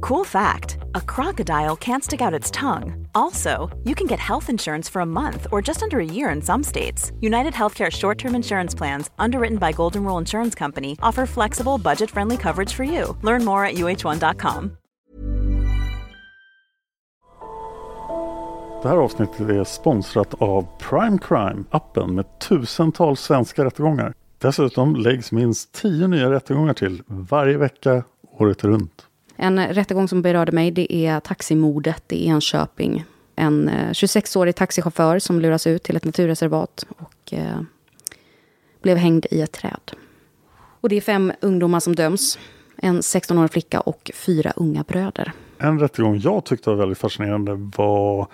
Cool fact, a crocodile can't stick out its tongue. Also, you can get health insurance for a month or just under a year in some states. United Healthcare short-term insurance plans, underwritten by Golden Rule Insurance Company, offer flexible, budget-friendly coverage for you. Learn more at uh1.com. Det här avsnittet är sponsrat av Prime Crime, appen med tusentals svenska rättegångar. Dessutom läggs minst 10 nya rättegångar till varje vecka, året runt. En rättegång som berörde mig, det är taximordet i Enköping. En 26-årig taxichaufför som luras ut till ett naturreservat och blev hängd i ett träd. Och det är 5 ungdomar som döms. En 16-årig flicka och 4 unga bröder. En rättegång jag tyckte var väldigt fascinerande var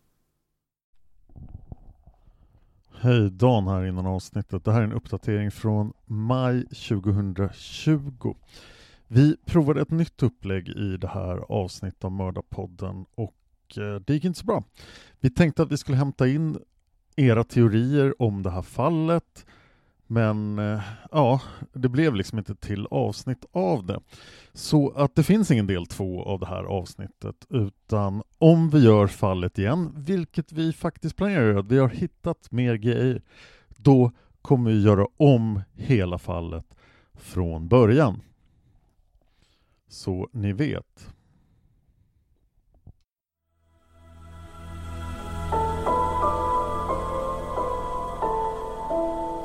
Hej, Dan här innan avsnittet. Det här är en uppdatering från maj 2020. Vi provade ett nytt upplägg i det här avsnittet av Mördarpodden och det gick inte så bra. Vi tänkte att vi skulle hämta in era teorier om det här fallet, men ja, det blev liksom inte till avsnitt av det. Så att det finns ingen del 2 av det här avsnittet, utan om vi gör fallet igen, vilket vi faktiskt planerar att vi har hittat mer grejer, då kommer vi göra om hela fallet från början. Så ni vet.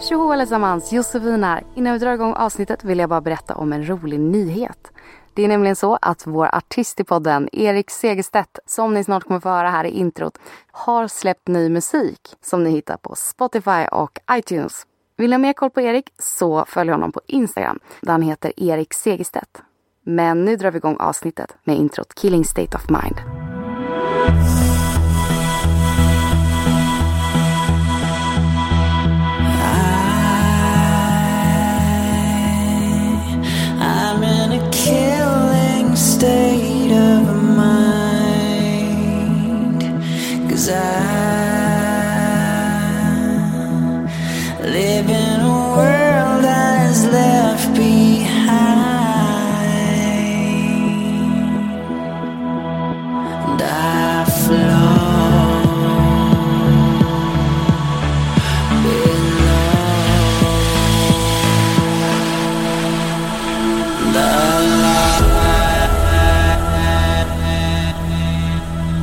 Tjoho allesammans, Josefin här. Innan vi drar igång avsnittet vill jag bara berätta om en rolig nyhet. Det är nämligen så att vår artist i podden, Erik Segerstedt, som ni snart kommer få höra här i introt, har släppt ny musik som ni hittar på Spotify och iTunes. Vill ni ha mer koll på Erik så följ honom på Instagram där han heter Erik Segerstedt. Men nu drar vi igång avsnittet med introt Killing State of Mind. I'm in a killing state of mind, 'cause I live in a world that is left behind.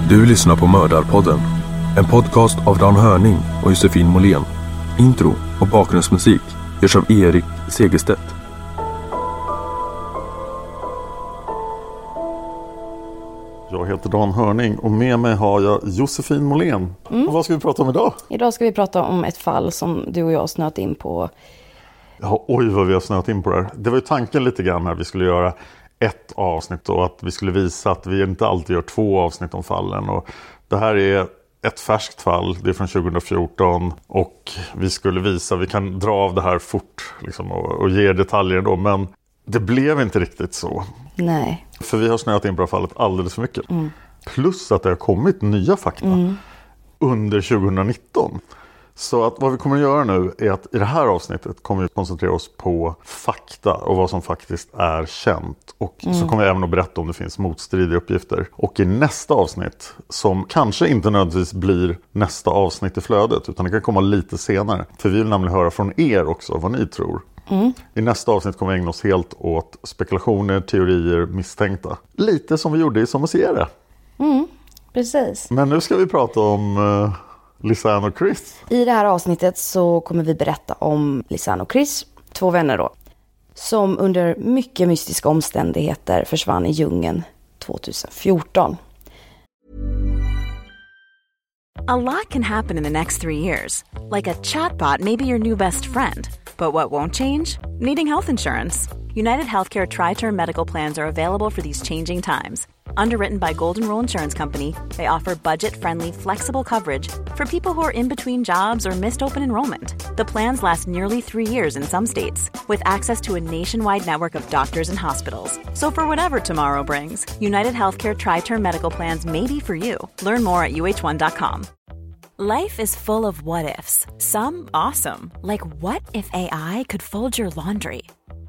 Du lyssnar på Mördarpodden, en podcast av Dan Hörning och Josefin Molén. Intro och bakgrundsmusik görs av Erik Segerstedt. Jag heter Dan Hörning och med mig har jag Josefin Molén. Och vad ska vi prata om idag? Idag ska vi prata om ett fall som du och jag har snöat in på. Ja, oj vad vi har snöat in på det här. Det var ju tanken lite grann när vi skulle göra ett avsnitt och att vi skulle visa att vi inte alltid gör 2 avsnitt om fallen. Och det här är ett färskt fall, det är från 2014 och vi skulle visa, vi kan dra av det här fort liksom, och ge detaljer då, men det blev inte riktigt så. Nej. För vi har snöat in på det här fallet alldeles för mycket. Mm. Plus att det har kommit nya fakta under 2019. Så att vad vi kommer att göra nu är att i det här avsnittet kommer vi koncentrera oss på fakta och vad som faktiskt är känt. Och så kommer vi även att berätta om det finns motstridiga uppgifter. Och i nästa avsnitt, som kanske inte nödvändigtvis blir nästa avsnitt i flödet, utan det kan komma lite senare. För vi vill nämligen höra från er också vad ni tror. Mm. I nästa avsnitt kommer vi ägna oss helt åt spekulationer, teorier, misstänkta. Lite som vi gjorde i Som att se det. Precis. Men nu ska vi prata om Lisanne och Chris. I det här avsnittet så kommer vi berätta om Lisanne och Chris, två vänner då, som under mycket mystiska omständigheter försvann i djungeln 2014. A lot can happen in the next 3 years. Like a chatbot may be your new best friend. But what won't change? Needing health insurance. United Healthcare Tri-Term Medical Plans are available for these changing times. Underwritten by Golden Rule Insurance Company, they offer budget-friendly, flexible coverage for people who are in between jobs or missed open enrollment. The plans last nearly 3 years in some states, with access to a nationwide network of doctors and hospitals. So for whatever tomorrow brings, United Healthcare Tri-Term Medical Plans may be for you. Learn more at uh1.com. Life is full of what-ifs, some awesome, like what if AI could fold your laundry?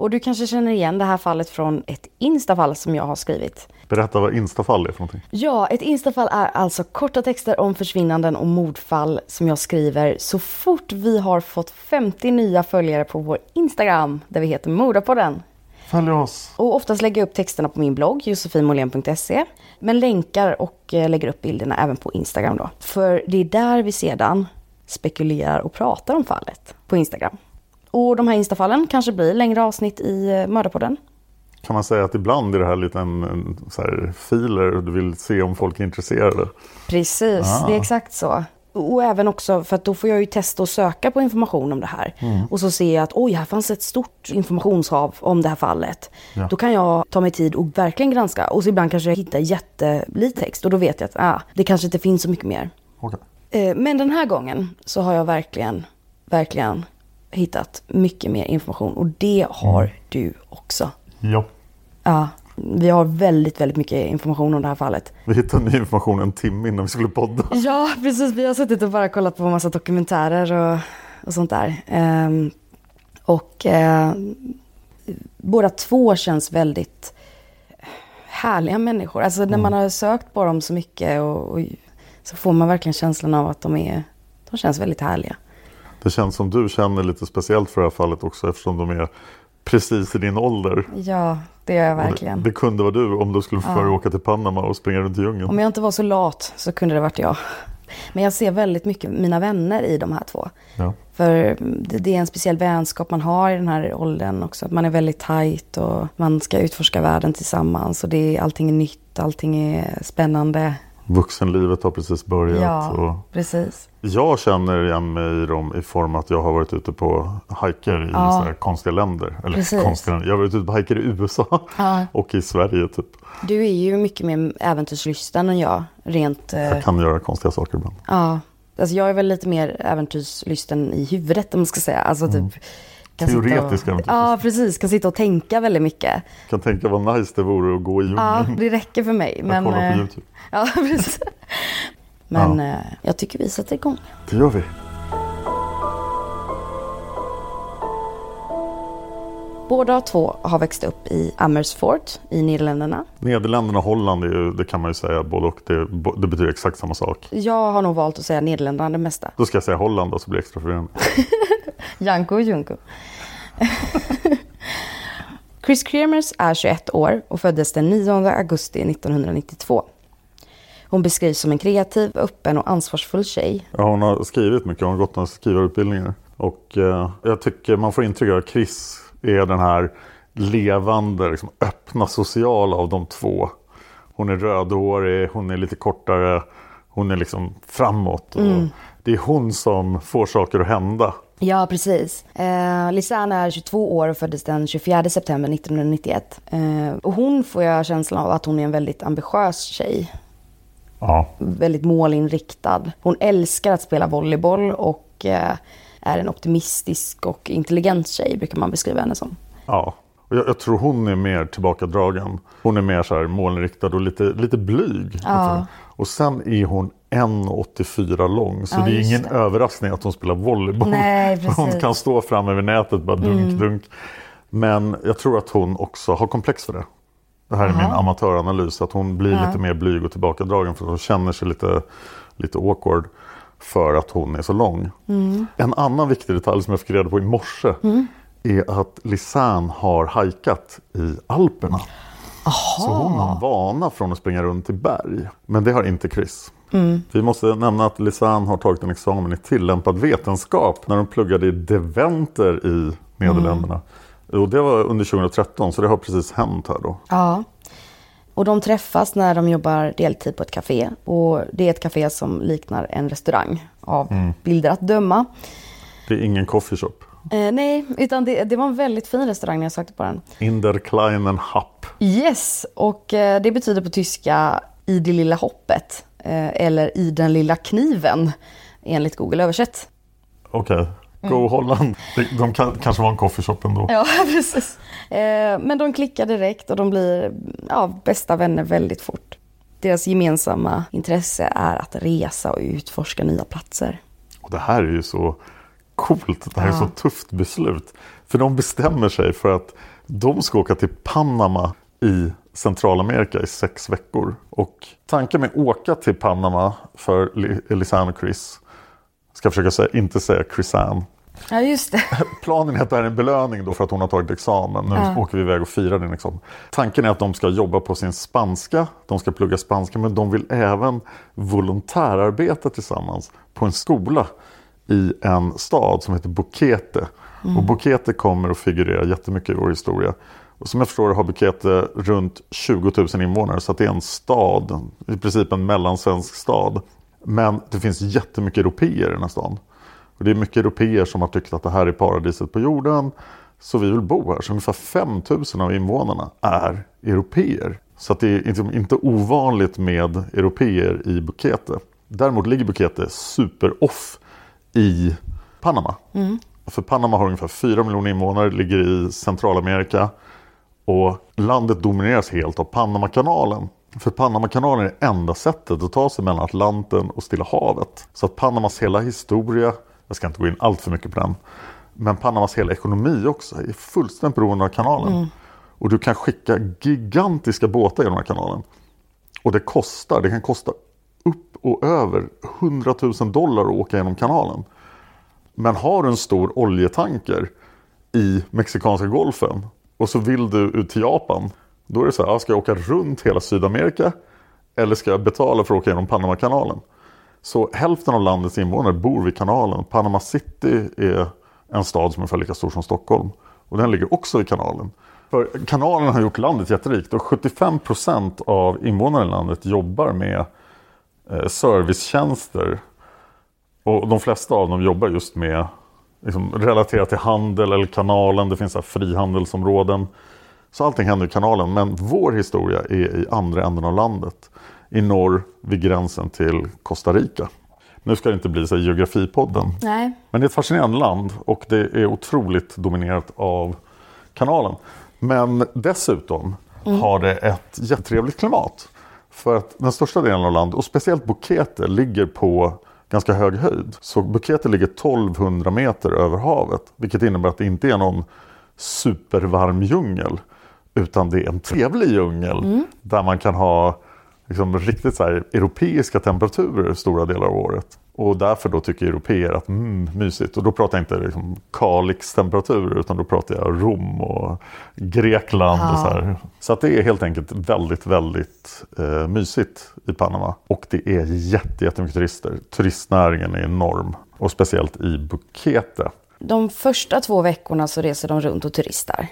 Och du kanske känner igen det här fallet från ett instafall som jag har skrivit. Berätta vad instafall är för någonting. Ja, ett instafall är alltså korta texter om försvinnanden och mordfall som jag skriver så fort vi har fått 50 nya följare på vår Instagram där vi heter Mördarpodden. Följ oss. Och oftast lägger jag upp texterna på min blogg josefinmolen.se, men länkar och lägger upp bilderna även på Instagram då. För det är där vi sedan spekulerar och pratar om fallet på Instagram. Och de här instafallen kanske blir längre avsnitt i Mördarpodden. Kan man säga att ibland är det här lite en filer och du vill se om folk är intresserade? Precis, Det är exakt så. Och även också för att då får jag ju testa och söka på information om det här. Mm. Och så ser jag att här fanns ett stort informationshav om det här fallet. Ja. Då kan jag ta mig tid och verkligen granska. Och så ibland kanske jag hittar jättelite text och då vet jag att det kanske inte finns så mycket mer. Okay. Men den här gången så har jag verkligen hittat mycket mer information och det har du också. Ja. Ja, vi har väldigt, väldigt mycket information om det här fallet. Vi hittade ny information en timme innan vi skulle podda. Ja, precis. Vi har suttit och bara kollat på en massa dokumentärer och sånt där. Båda två känns väldigt härliga människor. Alltså när man har sökt på dem så mycket och så får man verkligen känslan av att de känns väldigt härliga. Det känns som du känner lite speciellt för det här fallet också eftersom de är precis i din ålder. Ja, det gör jag verkligen. Det kunde vara du om du skulle få åka till Panama och springa runt i djungeln. Om jag inte var så lat så kunde det varit jag. Men jag ser väldigt mycket mina vänner i de här två. Ja. För det är en speciell vänskap man har i den här åldern också. Man är väldigt tajt och man ska utforska världen tillsammans. Och allting är nytt, allting är spännande. Vuxenlivet har precis börjat. Ja, precis. Jag känner igen mig i dem i form att jag har varit ute på hiker i så här konstiga länder. Eller jag har varit ute på hiker i USA och i Sverige typ. Du är ju mycket mer äventyrslysten än jag. Jag kan göra konstiga saker ibland. Ja, alltså jag är väl lite mer äventyrslysten i huvudet om man ska säga. Alltså typ... Teoretiska. Ja, precis. Kan sitta och tänka väldigt mycket. Kan tänka vad nice det vore att gå i djungeln. Ja, det räcker för mig. Men... Jag kollar på YouTube. Ja, precis. Men jag tycker vi sätter igång. Det gör vi. Båda två har växt upp i Amersfoort i Nederländerna. Nederländerna och Holland, det kan man ju säga både och. Det betyder exakt samma sak. Jag har nog valt att säga Nederländerna det mesta. Då ska jag säga Holland och så blir det extra förvirrande. Janko. Kris Kremers är 21 år och föddes den 9 augusti 1992. Hon beskrivs som en kreativ, öppen och ansvarsfull tjej. Ja, hon har skrivit mycket, hon har gått några skrivarutbildningar. Och jag tycker man får intryck av att Kris är den här levande, liksom, öppna sociala av de två. Hon är rödhårig, hon är lite kortare. Hon är liksom framåt och det är hon som får saker att hända. Ja, precis. Lisanne är 22 år och föddes den 24 september 1991. Och hon får jag känslan av att hon är en väldigt ambitiös tjej. Ja. Väldigt målinriktad. Hon älskar att spela volleyboll och är en optimistisk och intelligent tjej, brukar man beskriva henne som. Ja, och jag tror hon är mer tillbakadragen. Hon är mer så här målinriktad och lite blyg. Ja. Och sen är hon 1,84 lång, så ja, det är ingen överraskning att hon spelar volleyboll. Nej, hon kan stå fram över nätet, bara dunk. Men jag tror att hon också har komplex för det. Det här är min amatöranalys, att hon blir lite mer blyg och tillbakadragen för hon känner sig lite awkward för att hon är så lång. En annan viktig detalj som jag fick reda på i morse är att Lisanne har hajkat i Alperna. Aha. Så hon har vana från att springa runt i berg. Men det har inte Kris. Vi måste nämna att Lisanne har tagit en examen i tillämpad vetenskap när hon pluggade i Deventer i Nederländerna. Och det var under 2013, så det har precis hänt här då. Ja, och de träffas när de jobbar deltid på ett café. Och det är ett café som liknar en restaurang av bilder att döma. Det är ingen coffeeshop. Nej, utan det var en väldigt fin restaurang när jag sökte på den. In der kleinen happ. Yes, och det betyder på tyska i det lilla hoppet. Eller i den lilla kniven, enligt Google översätt. Okej. Go Holland. De kanske var en coffeeshop ändå. Ja, precis. Men de klickar direkt och de blir bästa vänner väldigt fort. Deras gemensamma intresse är att resa och utforska nya platser. Och det här är ju så coolt. Det här är så tufft beslut. För de bestämmer sig för att de ska åka till Panama i Centralamerika i 6 veckor. Och tanken med att åka till Panama för Lisanne och Chris... ska försöka inte säga Chrisanne. Ja, just det. Planen är att det här är en belöning då för att hon har tagit examen. Nu åker vi iväg och firar den examen. Tanken är att de ska jobba på sin spanska. De ska plugga spanska, men de vill även volontärarbeta tillsammans på en skola i en stad som heter Boquete. Och Boquete kommer att figurera jättemycket i vår historia. Och som jag förstår har Boquete runt 20 000 invånare, så att det är en stad, i princip en mellansvensk stad. Men det finns jättemycket européer i den här stan. Och det är mycket européer som har tyckt att det här är paradiset på jorden. Så vi vill bo här. Så ungefär 5000 av invånarna är européer. Så att det är inte ovanligt med européer i Boquete. Däremot ligger Boquete super-off i Panama. För Panama har ungefär 4 miljoner invånare, ligger i Centralamerika. Och landet domineras helt av Panamakanalen. För Panamakanalen är det enda sättet att ta sig mellan Atlanten och Stilla havet. Så att Panamas hela historia, jag ska inte gå in allt för mycket på den, men Panamas hela ekonomi också är fullständigt beroende av kanalen. Och du kan skicka gigantiska båtar genom den här kanalen. Och det kan kosta upp och över $100,000 att åka genom kanalen. Men har du en stor oljetanker i Mexikanska golfen och så vill du ut till Japan, då är det så här, ska jag åka runt hela Sydamerika eller ska jag betala för att åka genom Panamakanalen? Så hälften av landets invånare bor vid kanalen. Panama City är en stad som är ungefär lika stor som Stockholm. Och den ligger också vid kanalen. För kanalen har gjort landet jätterikt. Och 75% av invånarna i landet jobbar med servicetjänster. Och de flesta av dem jobbar just med relaterat till handel eller kanalen. Det finns så här frihandelsområden. Så allting händer i kanalen, men vår historia är i andra änden av landet. I norr, vid gränsen till Costa Rica. Nu ska det inte bli så här geografipodden. Nej. Men det är ett fascinerande land och det är otroligt dominerat av kanalen. Men dessutom har det ett jättetrevligt klimat. För att den största delen av landet, och speciellt Boquete, ligger på ganska hög höjd. Så Boquete ligger 1200 meter över havet. Vilket innebär att det inte är någon supervarm djungel. Utan det är en trevlig djungel där man kan ha riktigt så här europeiska temperaturer stora delar av året. Och därför då tycker européer att mysigt. Och då pratar jag inte Kalix-temperaturer, utan då pratar jag Rom och Grekland. Och så här. Så att det är helt enkelt väldigt, väldigt mysigt i Panama. Och det är jättemycket turister. Turistnäringen är enorm. Och speciellt i Boquete. De första 2 veckorna så reser de runt och turistar.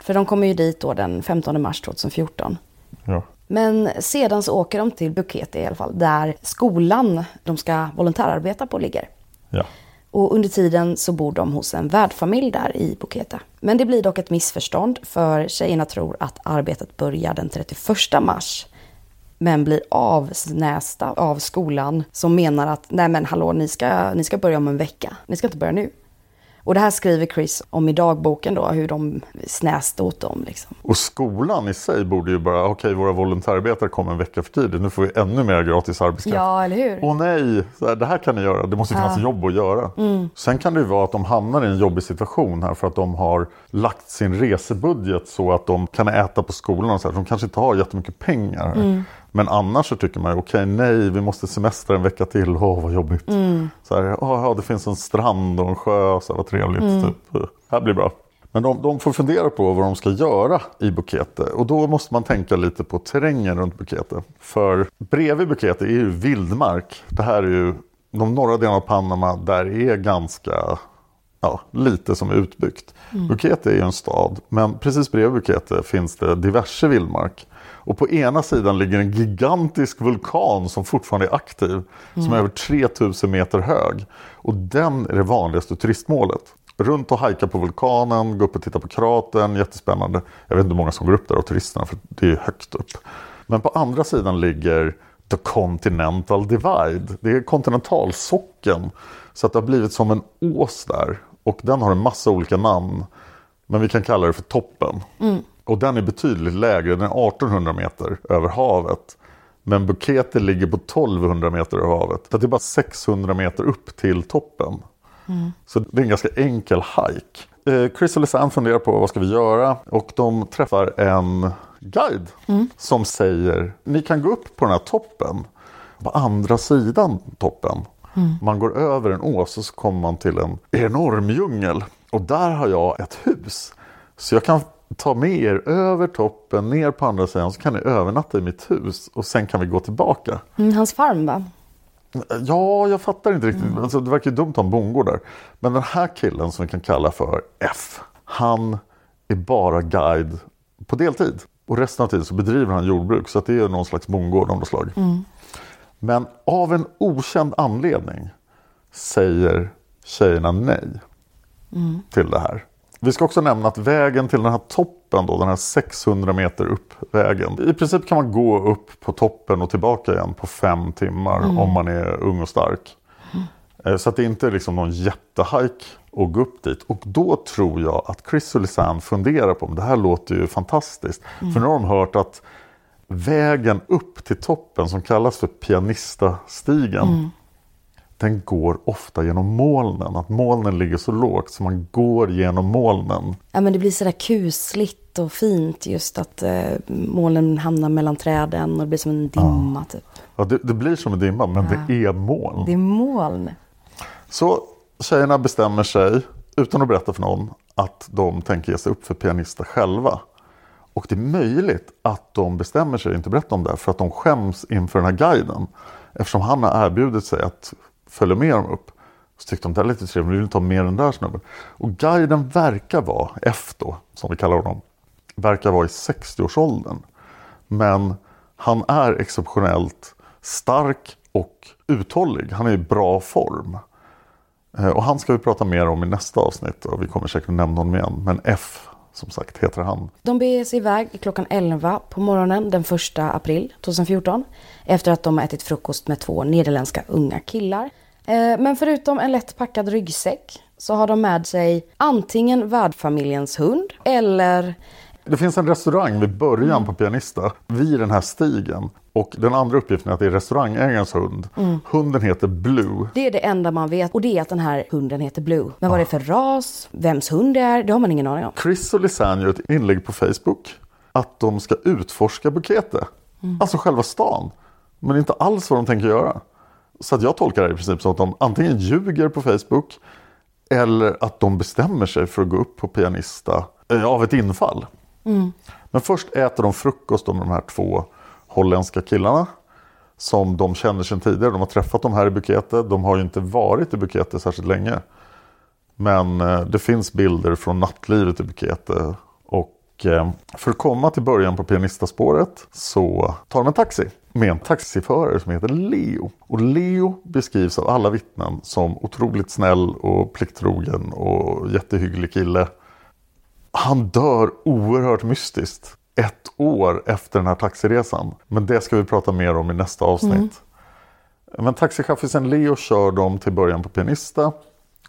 För de kommer ju dit då den 15 mars 2014. Ja. Men sedan så åker de till Boquete i alla fall, där skolan de ska volontärarbeta på ligger. Ja. Och under tiden så bor de hos en värdfamilj där i Boquete. Men det blir dock ett missförstånd, för tjejerna tror att arbetet börjar den 31 mars. Men blir avsnästa av skolan som menar att nej men hallå, ni ska börja om en vecka. Ni ska inte börja nu. Och det här skriver Kris om i dagboken då, hur de snäste åt dem. Liksom. Och skolan i sig borde ju bara, okej, våra volontärarbetare kom en vecka för tidigt. Nu får vi ännu mer gratis arbetskraft. Ja, eller hur? Åh nej, det här kan ni göra. Det måste finnas jobb att göra. Mm. Sen kan det ju vara att de hamnar i en jobbig situation här för att de har lagt sin resebudget så att de kan äta på skolan. Och så här. De kanske inte har jättemycket pengar. Mm. Men annars så tycker man ju, okej, nej, vi måste semestra en vecka till. Vad jobbigt. Mm. Så här, det finns en strand och en sjö. Så här, vad trevligt. Typ. Här blir bra. Men de får fundera på vad de ska göra i Boquete. Och då måste man tänka lite på terrängen runt Boquete. För bredvid Boquete är ju vildmark. Det här är ju de norra delarna av Panama. Där är ganska lite som är utbyggt. Boquete är ju en stad. Men precis bredvid Boquete finns det diverse vildmark. Och på ena sidan ligger en gigantisk vulkan som fortfarande är aktiv. Som är över 3000 meter hög. Och den är det vanligaste turistmålet. Runt och hajka på vulkanen, gå upp och titta på kratern, jättespännande. Jag vet inte hur många som går upp där av turisterna, för det är högt upp. Men på andra sidan ligger The Continental Divide. Det är kontinentalsocken. Så att det har blivit som en ås där. Och den har en massa olika namn. Men vi kan kalla det för toppen. Mm. Och den är betydligt lägre, den är 1800 meter över havet. Men Boquete ligger på 1200 meter över havet. Så det är bara 600 meter upp till toppen. Mm. Så det är en ganska enkel hike. Kris och Lisanne funderar på vad ska vi göra. Och de träffar en guide som säger, ni kan gå upp på den här toppen. På andra sidan toppen. Mm. Man går över en ås och så kommer man till en enorm djungel. Och där har jag ett hus. Så jag kan ta med er över toppen, ner på andra sidan, så kan ni övernatta i mitt hus och sen kan vi gå tillbaka. Hans farm, va? Ja, jag fattar inte riktigt. Alltså, det verkar ju dumt att ha en bondgård där. Men den här killen som vi kan kalla för F, han är bara guide på deltid. Och resten av tiden så bedriver han jordbruk, så att det är någon slags bondgård av något slag. Mm. Men av en okänd anledning säger tjejerna nej till det här. Vi ska också nämna att vägen till den här toppen, då, den här 600 meter upp-vägen. I princip kan man gå upp på toppen och tillbaka igen på 5 timmar om man är ung och stark. Så att det inte är liksom någon jättehike att gå upp dit. Och då tror jag att Kris och Lisanne funderar på om det här låter ju fantastiskt. För nu har de hört att vägen upp till toppen, som kallas för Pianista-stigen, den går ofta genom molnen. Att molnen ligger så lågt så man går genom molnen. Ja, men det blir sådär kusligt och fint just att molnen hamnar mellan träden och det blir som en dimma typ. Ja, det blir som en dimma, men det är moln. Det är moln. Så tjejerna bestämmer sig, utan att berätta för någon, att de tänker ge sig upp för Pianista själva. Och det är möjligt att de bestämmer sig, inte berätta om det, för att de skäms inför den här guiden. Eftersom han har erbjudit sig att följa med dem upp. Så tyckte de det är lite trevligt, vi vill inte ha mer den där snubben. Och guiden verkar vara, F då, som vi kallar honom, verkar vara i 60-årsåldern. Men han är exceptionellt stark och uthållig. Han är i bra form. Och han ska vi prata mer om i nästa avsnitt. Och vi kommer säkert nämna honom igen. Men F, som sagt, heter han. De beger sig iväg klockan 11 på morgonen den 1 april 2014 efter att de har ätit frukost med 2 nederländska unga killar. Men förutom en lätt packad ryggsäck så har de med sig antingen värdfamiljens hund eller... Det finns en restaurang vid början på Pianista vid den här stigen. Och den andra uppgiften är att det är restaurangägarens hund. Hunden heter Blue. Det är det enda man vet, och det är att den här hunden heter Blue. Men vad det är för ras, vems hund det är, det har man ingen aning om. Kris och Lisanne gör ett inlägg på Facebook att de ska utforska Boquete. Alltså själva stan. Men inte alls vad de tänker göra. Så att jag tolkar det i princip så att de antingen ljuger på Facebook eller att de bestämmer sig för att gå upp på Pianista av ett infall. Men först äter de frukost med de här 2 holländska killarna som de känner sedan tidigare. De har träffat dem här i Boquete. De har ju inte varit i Boquete särskilt länge. Men det finns bilder från nattlivet i Boquete. Och Och för att komma till början på pianistaspåret så tar de en taxi med en taxiförare som heter Leo. Och Leo beskrivs av alla vittnen som otroligt snäll och plikttrogen och jättehygglig kille. Han dör oerhört mystiskt 1 år efter den här taxiresan. Men det ska vi prata mer om i nästa avsnitt. Men taxichauffören Leo kör dem till början på Pianista.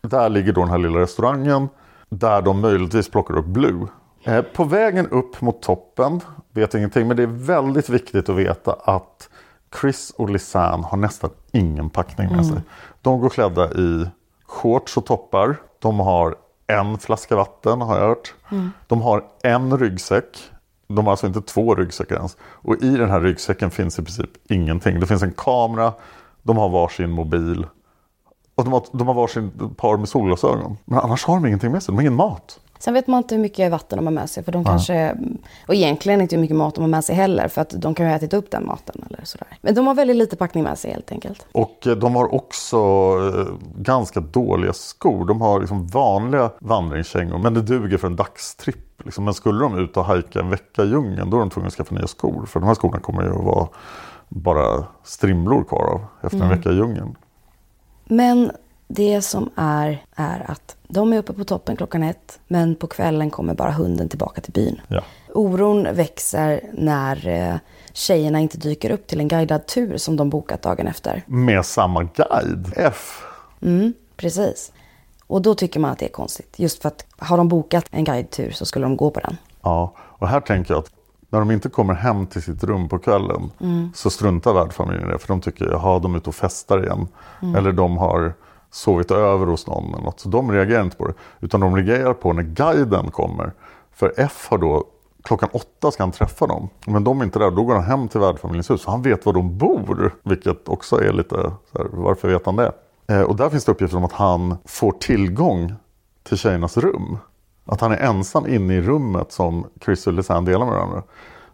Där ligger då den här lilla restaurangen där de möjligtvis plockar upp Blue. På vägen upp mot toppen vet jag ingenting, men det är väldigt viktigt att veta att Kris och Lisanne har nästan ingen packning med sig. De går klädda i shorts och toppar. De har 1 flaska vatten har jag hört. De har 1 ryggsäck. De har alltså inte 2 ryggsäckar ens. Och i den här ryggsäcken finns i princip ingenting. Det finns en kamera, de har varsin mobil och de har varsin par med solglasögon. Men annars har de ingenting med sig, de har ingen mat. Sen vet man inte hur mycket vatten de har med sig för de kanske, och egentligen inte hur mycket mat de har med sig heller för att de kan ju ha ätit upp den maten eller sådär. Men de har väldigt lite packning med sig helt enkelt. Och de har också ganska dåliga skor. De har liksom vanliga vandringskängor men det duger för en dagstripp. Liksom. Men skulle de ut och hajka en vecka i djungeln då är de tvungna att skaffa nya skor för de här skorna kommer ju att vara bara strimlor kvar av efter en vecka i djungeln. Men det som är att de är uppe på toppen klockan 1 men på kvällen kommer bara hunden tillbaka till byn. Ja. Oron växer när tjejerna inte dyker upp till en guidad tur som de bokat dagen efter. Med samma guide? F. Precis. Och då tycker man att det är konstigt. Just för att har de bokat en guidetur så skulle de gå på den. Ja, och här tänker jag att när de inte kommer hem till sitt rum på kvällen så struntar värdfamiljen i det. För de tycker, jaha, de är ute och festar igen. Eller de har sovit över hos någon eller något. Så de reagerar inte på det. Utan de reagerar på när guiden kommer. För F har då, klockan 8 ska han träffa dem. Men de är inte där. Då går han hem till värdfamiljens hus. Så han vet var de bor. Vilket också är lite, så här, varför vet han det? Och där finns det uppgifter om att han får tillgång till tjejernas rum. Att han är ensam inne i rummet som Kris och Lisanne delar med varandra.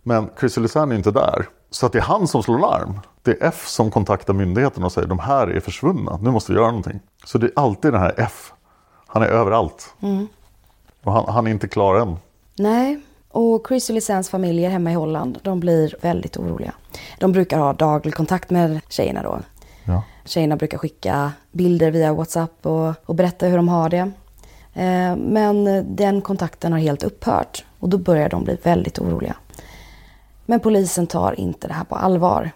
Men Kris och Lisanne är inte där. Så att det är han som slår larm. Det är F som kontaktar myndigheten och säger de här är försvunna. Nu måste vi göra någonting. Så det är alltid den här F. Han är överallt. Och han är inte klar än. Nej. Och Kris och Lisannes familjer hemma i Holland. De blir väldigt oroliga. De brukar ha daglig kontakt med tjejerna då. Ja. Tjejerna brukar skicka bilder via WhatsApp. Och berätta hur de har det. Men den kontakten har helt upphört. Och då börjar de bli väldigt oroliga. Men polisen tar inte det här på allvar.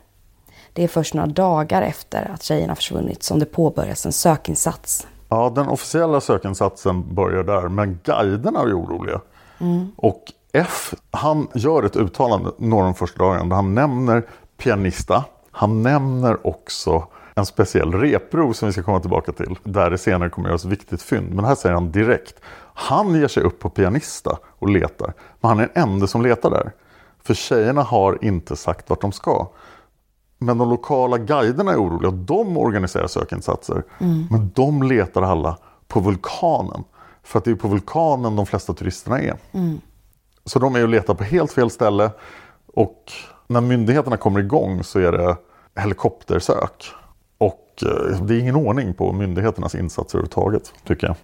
Det är först några dagar efter att tjejerna försvunnit som det påbörjas en sökinsats. Ja, den officiella sökinsatsen börjar där. Men guiderna är ju oroliga. Och F, han gör ett uttalande några första dagarna där han nämner Pianista. Han nämner också en speciell repro som vi ska komma tillbaka till. Där det senare kommer göras viktigt fynd. Men här säger han direkt. Han ger sig upp på Pianista och letar. Men han är den enda som letar där. För tjejerna har inte sagt vart de ska. Men de lokala guiderna är oroliga. De organiserar sökinsatser. Men de letar alla på vulkanen. För att det är på vulkanen de flesta turisterna är. Så de är och letar på helt fel ställe. Och när myndigheterna kommer igång så är det helikoptersök. Och det är ingen ordning på myndigheternas insatser överhuvudtaget tycker jag.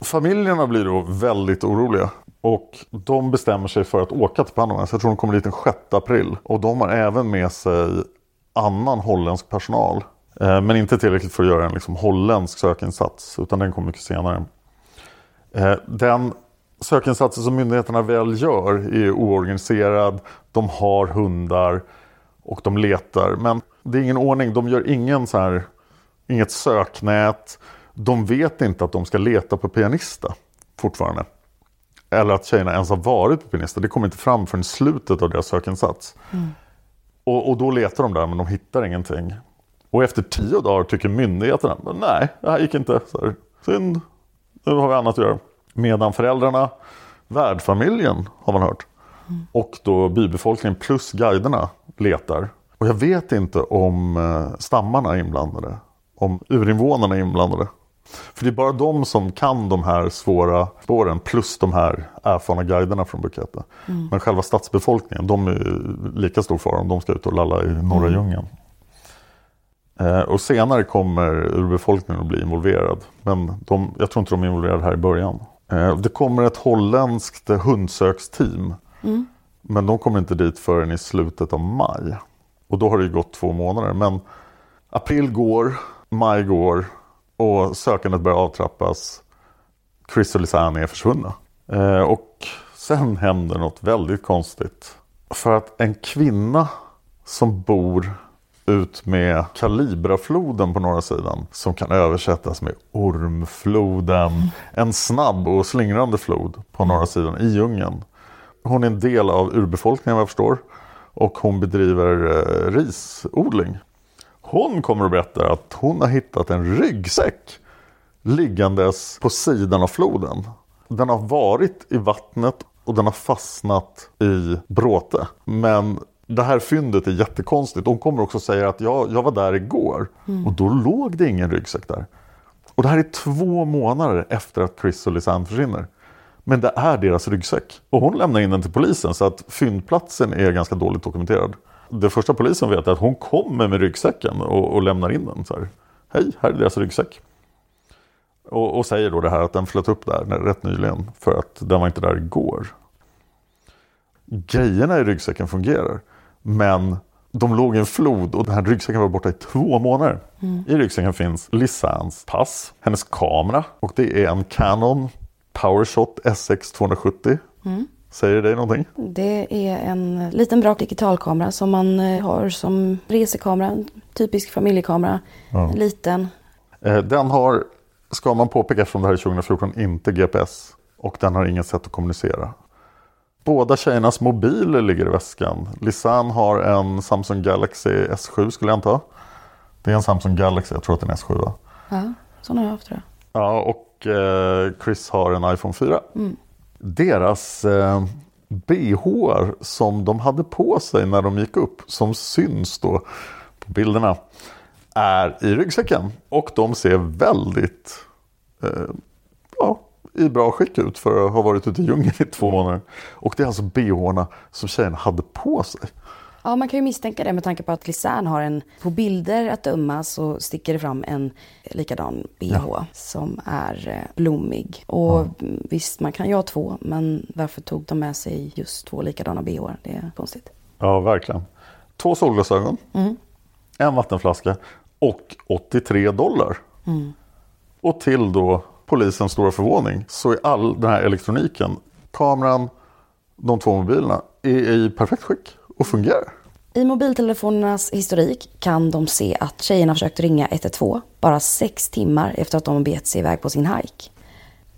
Familjerna blir då väldigt oroliga. Och de bestämmer sig för att åka till Panama. Så jag tror de kommer dit den 6 april. Och de har även med sig annan holländsk personal. Men inte tillräckligt för att göra en liksom holländsk sökinsats. Utan den kommer mycket senare. Den sökinsatsen som myndigheterna väl gör är oorganiserad. De har hundar. Och de letar. Men det är ingen ordning. De gör inget söknät. De vet inte att de ska leta på Pianista fortfarande. Eller att tjejerna ens har varit på Pianista. Det kommer inte fram förrän slutet av deras sökinsats. Och då letar de där men de hittar ingenting. Och efter 10 dagar tycker myndigheterna nej, det här gick inte. Synd, nu har vi annat att göra. Medan föräldrarna, värdfamiljen har man hört. Och då bybefolkningen plus guiderna letar. Och jag vet inte om stammarna är inblandade. Om urinvånarna är inblandade. För det är bara de som kan de här svåra spåren plus de här erfarna guiderna från Boquete. Men själva stadsbefolkningen, de är lika stor fara om de ska ut och lalla i norra djungeln. Och senare kommer urbefolkningen att bli involverad. Men jag tror inte de är involverade här i början. Det kommer ett holländskt hundsöksteam. Mm. Men de kommer inte dit förrän i slutet av maj. Och då har det ju gått 2 månader. Men april går, maj går och sökandet börjar avtrappas. Kris och Lisanne är försvunna. Och sen händer något väldigt konstigt. För att en kvinna som bor ut med Kalibrafloden på norra sidan, som kan översättas med ormfloden, en snabb och slingrande flod på norra sidan i djungeln. Hon är en del av urbefolkningen vad jag förstår, och hon bedriver risodling. Hon kommer och berättar att hon har hittat en ryggsäck liggandes på sidan av floden. Den har varit i vattnet och den har fastnat i bråte. Men det här fyndet är jättekonstigt. Hon kommer också säga att jag var där igår. Mm. Och då låg det ingen ryggsäck där. Och det här är 2 månader efter att Kris och Lisanne försvinner. Men det är deras ryggsäck. Och hon lämnar in den till polisen, så att fyndplatsen är ganska dåligt dokumenterad. Det första polisen vet är att hon kommer med ryggsäcken och lämnar in den. Så här, hej, här är deras ryggsäck. Och säger då det här att den flöt upp där rätt nyligen. För att den var inte där igår. Grejerna i ryggsäcken fungerar. Men de låg i en flod och den här ryggsäcken var borta i 2 månader. Mm. I ryggsäcken finns Lisannes pass, hennes kamera. Och det är en Canon Powershot SX270. Mm. Säger det dig någonting? Det är en liten bra digitalkamera som man har som resekamera. Typisk familjekamera. Mm. Liten. Den har, ska man påpeka från det här 2014, inte GPS. Och den har inget sätt att kommunicera. Båda tjejernas mobiler ligger i väskan. Lisanne har en Samsung Galaxy S7 skulle jag anta. Det är en Samsung Galaxy, jag tror att det är en S7. Va? Ja, sån har jag haft tror jag. Ja, och Kris har en iPhone 4. Mm. Deras BH:ar som de hade på sig när de gick upp, som syns då på bilderna, är i ryggsäcken. Och de ser väldigt i bra skick ut för att ha varit ute i djungeln i 2 månader. Och det är alltså BH:arna som tjejen hade på sig. Ja, man kan ju misstänka det med tanke på att Lisanne har en, på bilder att döma så sticker det fram en likadan BH som är blommig. Och visst, man kan ju ha 2, men varför tog de med sig just 2 likadana BH:ar? Det är konstigt. Ja, verkligen. 2 solglasögon, en vattenflaska och $83. Mm. Och till då polisens stora förvåning så är all den här elektroniken, kameran, de 2 mobilerna, är i perfekt skick och fungerar. I mobiltelefonernas historik kan de se att tjejerna försökt ringa 112 bara 6 timmar efter att de har begett sig iväg på sin hike.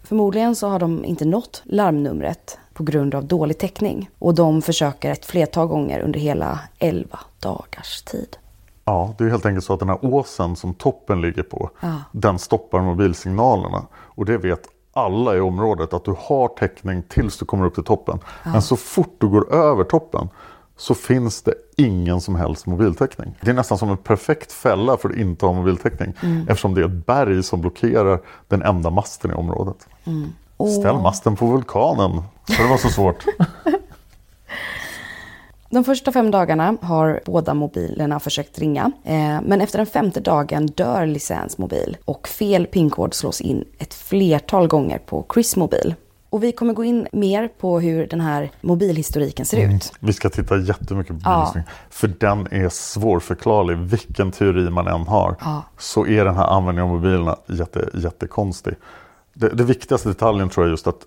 Förmodligen så har de inte nått larmnumret på grund av dålig täckning, och de försöker ett flertal gånger under hela 11 dagars tid. Ja, det är helt enkelt så att den här åsen som toppen ligger på, den stoppar mobilsignalerna. Och det vet alla i området, att du har täckning tills du kommer upp till toppen. Men så fort du går över toppen så finns det ingen som helst mobiltäckning. Det är nästan som en perfekt fälla för att inte ha mobiltäckning. Mm. Eftersom det är ett berg som blockerar den enda masten i området. Mm. Oh. Ställ masten på vulkanen, för det var så svårt. De första 5 dagarna har båda mobilerna försökt ringa. Men efter den 5:e dagen dör Lisannes mobil. Och fel pinkod slås in ett flertal gånger på Kris mobil. Och vi kommer gå in mer på hur den här mobilhistoriken ser ut. Vi ska titta jättemycket på mobilhistoriken. Ja. För den är svårförklarlig. Vilken teori man än har så är den här användningen av mobilerna jättekonstig. Det viktigaste detaljen tror jag just att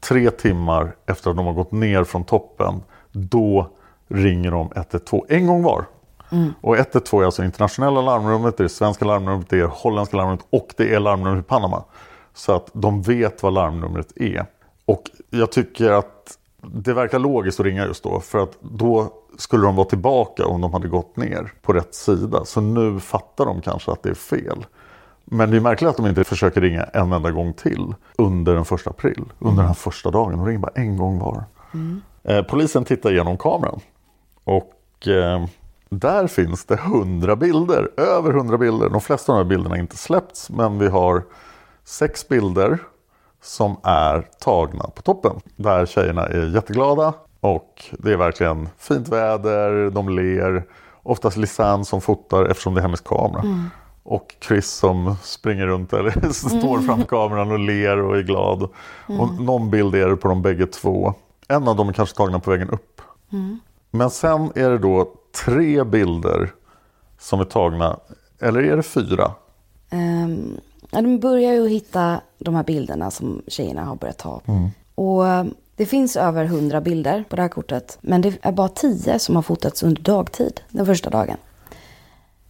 3 timmar efter att de har gått ner från toppen, då ringer de 112 en gång var. Mm. Och 112 är alltså internationella larmrummet, det är svenska larmrummet, det är holländska larmrummet och det är larmrummet i Panama. Så att de vet vad larmrummet är. Och jag tycker att det verkar logiskt att ringa just då, för att då skulle de vara tillbaka om de hade gått ner på rätt sida. Så nu fattar de kanske att det är fel. Men det är märkligt att de inte försöker ringa en enda gång till under den 1 april. Under den här första dagen. De ringer bara en gång var. Mm. Polisen tittar igenom kameran. Och där finns det 100 bilder. Över 100 bilder. De flesta av de här bilderna har inte släppts. Men vi har 6 bilder som är tagna på toppen. Där tjejerna är jätteglada. Och det är verkligen fint väder. De ler. Oftast Lisanne som fotar eftersom det är hennes kamera. Mm. Och Chris som springer runt eller står framför kameran och ler och är glad. Och någon bild är det på de bägge två. En av dem är kanske tagna på vägen upp. Men sen är det då 3 bilder som är tagna. Eller är det 4? De börjar ju hitta de här bilderna som tjejerna har börjat ta. Och det finns över 100 bilder på det här kortet. Men det är bara 10 som har fotats under dagtid den första dagen.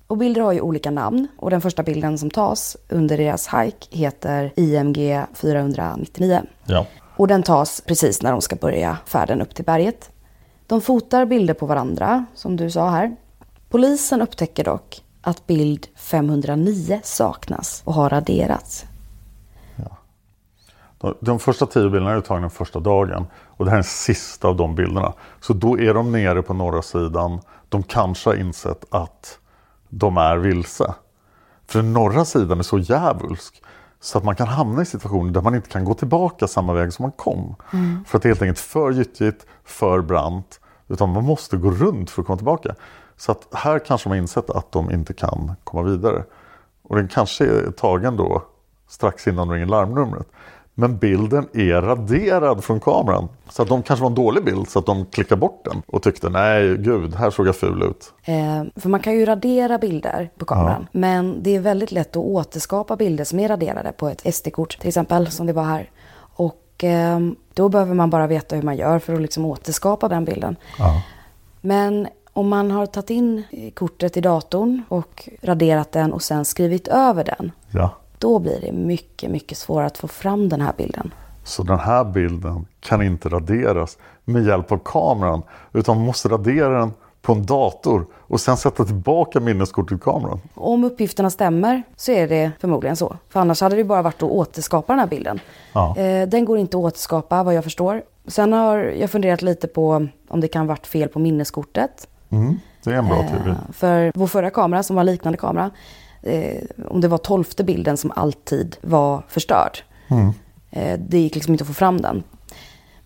Och bilder har ju olika namn. Och den första bilden som tas under deras hike heter IMG 499. Ja. Och den tas precis när de ska börja färden upp till berget. De fotar bilder på varandra, som du sa här. Polisen upptäcker dock att bild 509 saknas och har raderats. Ja. De första 10 bilderna är tagna den första dagen. Och det här är den sista av de bilderna. Så då är de nere på norra sidan. De kanske har insett att de är vilse. För den norra sidan är så djävulsk. Så att man kan hamna i situationer där man inte kan gå tillbaka samma väg som man kom. För att det är helt enkelt för gyttigt, för brant. Utan man måste gå runt för att komma tillbaka. Så att här kanske man insett att de inte kan komma vidare. Och den kanske är tagen då strax innan de ringer larmnumret. Men bilden är raderad från kameran. Så att de kanske var en dålig bild så att de klickade bort den. Och tyckte, nej gud, här såg jag ful ut. För man kan ju radera bilder på kameran. Ja. Men det är väldigt lätt att återskapa bilder som är raderade på ett SD-kort. Till exempel, som det var här. Och då behöver man bara veta hur man gör för att liksom återskapa den bilden. Ja. Men om man har tagit in kortet i datorn och raderat den och sen skrivit över den. Ja. Då blir det mycket, mycket svårare att få fram den här bilden. Så den här bilden kan inte raderas med hjälp av kameran. Utan man måste radera den på en dator och sen sätta tillbaka minneskortet i kameran. Om uppgifterna stämmer så är det förmodligen så. För annars hade det bara varit att återskapa den här bilden. Ja. Den går inte att återskapa vad jag förstår. Sen har jag funderat lite på om det kan ha varit fel på minneskortet. Det är en bra teori. För vår förra kamera som var liknande kamera. Om det var 12:e bilden som alltid var förstörd. Det gick liksom inte att få fram den.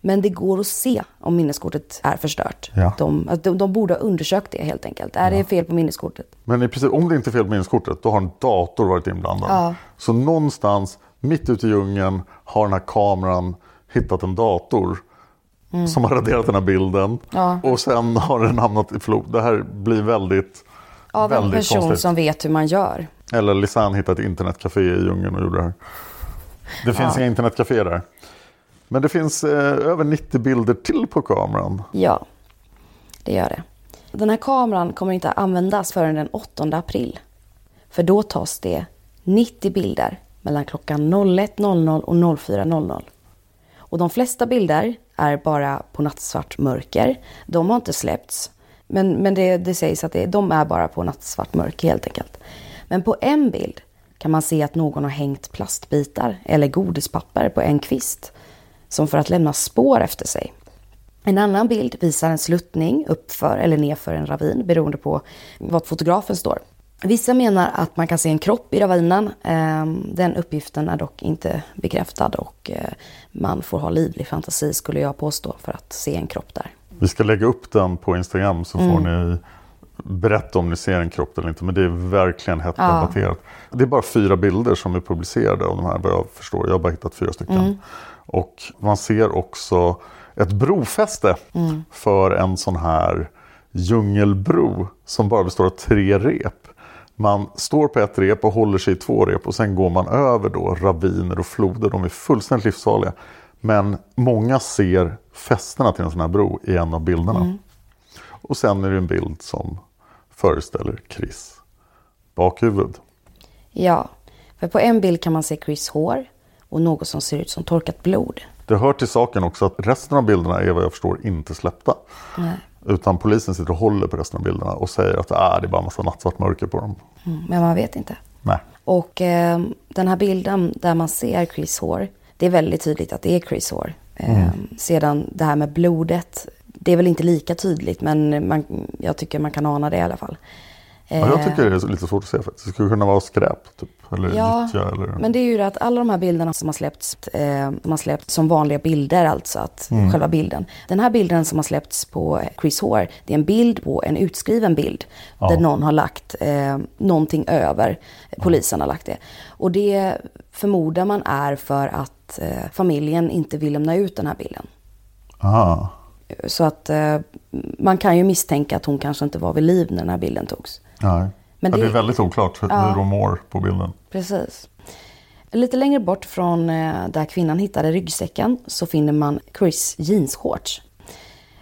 Men det går att se om minneskortet är förstört. Ja. De borde ha undersökt det helt enkelt. Är det fel på minneskortet? Men precis, om det inte är fel på minneskortet, då har en dator varit inblandad. Ja. Så någonstans mitt ute i djungeln har den här kameran hittat en dator som har raderat den här bilden. Ja. Och sen har den hamnat i flod. Det här blir väldigt... Av en person konstigt. Som vet hur man gör. Eller Lisanne hittade ett internetcafé i djungeln och gjorde det här. Det finns inga internetcafé där. Men det finns över 90 bilder till på kameran. Ja, det gör det. Den här kameran kommer inte att användas förrän den 8 april. För då tas det 90 bilder mellan klockan 01.00 och 04.00. Och de flesta bilder är bara på nattsvart mörker. De har inte släppts. Men det sägs att de är bara på nattsvart mörker helt enkelt. Men på en bild kan man se att någon har hängt plastbitar eller godispapper på en kvist. Som för att lämna spår efter sig. En annan bild visar en sluttning uppför eller nedför en ravin beroende på vad fotografen står. Vissa menar att man kan se en kropp i ravinen. Den uppgiften är dock inte bekräftad och man får ha livlig fantasi skulle jag påstå för att se en kropp där. Vi ska lägga upp den på Instagram så får ni berätta om ni ser en kropp eller inte. Men det är verkligen hett debatterat. Det är bara 4 bilder som är publicerade av de här vad jag förstår. Jag har bara hittat 4 stycken. Och man ser också ett brofäste för en sån här djungelbro som bara består av 3 rep. Man står på ett rep och håller sig i 2 rep och sen går man över då raviner och floder. De är fullständigt livsfarliga. Men många ser fästena till en sån här bro i en av bilderna. Och sen är det en bild som föreställer Chris bakhuvud. Ja, för på en bild kan man se Chris hår och något som ser ut som torkat blod. Det hör till saken också att resten av bilderna är vad jag förstår inte släppta. Nej. Utan polisen sitter och håller på resten av bilderna och säger att det är bara en massa nattsvart mörker på dem. Men man vet inte. Nej. Och den här bilden där man ser Chris hår, det är väldigt tydligt att det är Chris hår. Sedan det här med blodet, det är väl inte lika tydligt men jag tycker man kan ana det i alla fall. Ja, jag tycker det är lite svårt att se faktiskt. Det skulle kunna vara skräp typ, eller gyttja. Eller... men det är ju att alla de här bilderna som har släppts som vanliga bilder, alltså att själva bilden. Den här bilden som har släppts på Chris Hår, det är en bild på en utskriven bild där någon har lagt någonting över. Polisen har lagt det. Och det förmodar man är för att familjen inte vill lämna ut den här bilden. Aha. Så att man kan ju misstänka att hon kanske inte var vid liv när den här bilden togs. Nej. Men det är väldigt oklart hur de mår på bilden. Precis. Lite längre bort från där kvinnan hittade ryggsäcken så finner man Kris jeansshorts.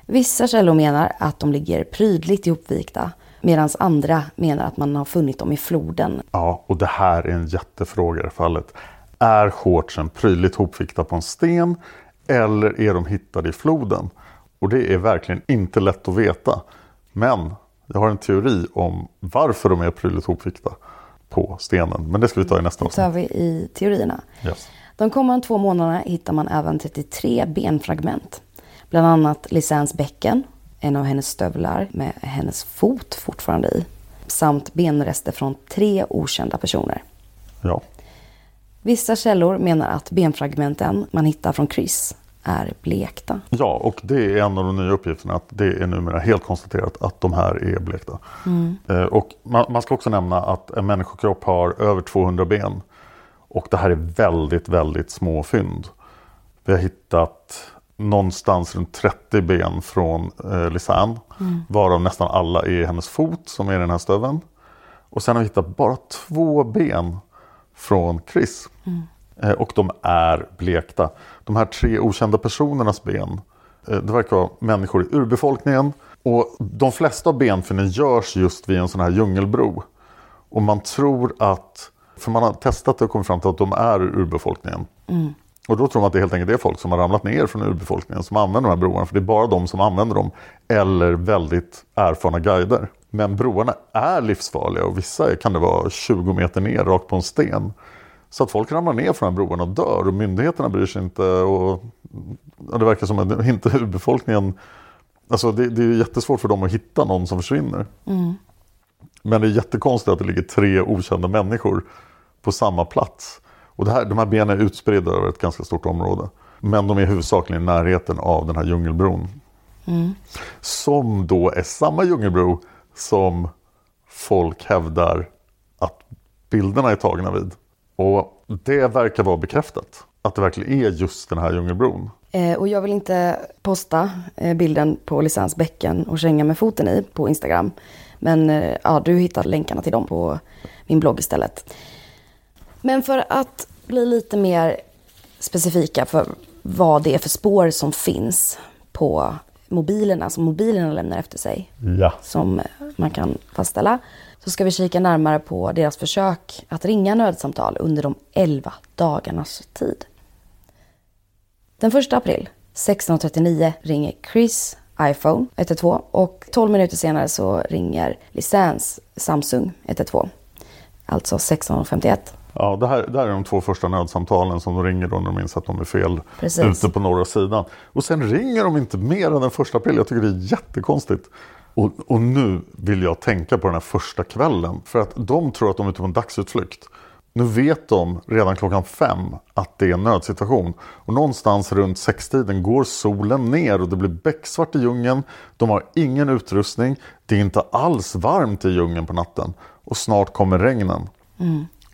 Vissa källor menar att de ligger prydligt ihopvikta, medan andra menar att man har funnit dem i floden. Ja, och det här är en jättefråga i det fallet. Är shortsen prydligt ihopvikta på en sten eller är de hittade i floden? Och det är verkligen inte lätt att veta. Men jag har en teori om varför de är prydligt hopvikta på stenen. Men det ska vi ta i nästa avsnitt. Det tar vi i teorierna. Yes. De kommande 2 månaderna hittar man även 33 benfragment. Bland annat Lisannes bäcken, en av hennes stövlar med hennes fot fortfarande i. Samt benrester från 3 okända personer. Ja. Vissa källor menar att benfragmenten man hittar från Chris är blekta. Ja, och det är en av de nya uppgifterna att det är numera helt konstaterat att de här är blekta. Mm. Och man ska också nämna att en människokropp har över 200 ben. Och det här är väldigt, väldigt små fynd. Vi har hittat någonstans runt 30 ben från Lisanne. Mm. Varav nästan alla är hennes fot som är den här stöven. Och sen har vi hittat bara 2 ben från Chris. Mm. Och de är blekta. De här 3 okända personernas ben, det verkar vara människor i urbefolkningen. Och de flesta av benfinnen görs just vid en sån här djungelbro. Och man tror att, för man har testat det och kommit fram till att de är urbefolkningen. Mm. Och då tror man att det helt enkelt är folk som har ramlat ner från urbefolkningen som använder de här broarna. För det är bara de som använder dem eller väldigt erfarna guider. Men broarna är livsfarliga och vissa kan det vara 20 meter ner rakt på en sten. Så att folk ramlar ner från den här broarna och dör och myndigheterna bryr sig inte. Och det verkar som att inte urbefolkningen... Alltså det är jättesvårt för dem att hitta någon som försvinner. Mm. Men det är jättekonstigt att det ligger 3 okända människor på samma plats. Och de här benen är utspridda över ett ganska stort område. Men de är huvudsakligen i närheten av den här djungelbron. Mm. Som då är samma djungelbro som folk hävdar att bilderna är tagna vid. Och det verkar vara bekräftat att det verkligen är just den här djungelbron. Och jag vill inte posta bilden på Lisannes bäcken och känga med foten i på Instagram. Men ja, du hittar länkarna till dem på min blogg istället. Men för att bli lite mer specifika för vad det är för spår som finns på mobilerna som mobilerna lämnar efter sig. Ja. Som man kan fastställa. Så ska vi kika närmare på deras försök att ringa nödsamtal under de 11 dagarnas tid. Den 1 april 16:39 ringer Chris iPhone 112 och 12 minuter senare så ringer Lisannes Samsung 112. Alltså 16:51. Ja, det här är de 2 första nödsamtalen som de ringer då när de inser att de är fel. Precis. Ute på norra sidan. Och sen ringer de inte mer än den 1 april. Jag tycker det är jättekonstigt. Och nu vill jag tänka på den här första kvällen. För att de tror att de är ute på en dagsutflykt. Nu vet de redan klockan 5 att det är en nödsituation. Och någonstans runt 6-tiden går solen ner och det blir becksvart i djungeln. De har ingen utrustning. Det är inte alls varmt i djungeln på natten. Och snart kommer regnen. Mm.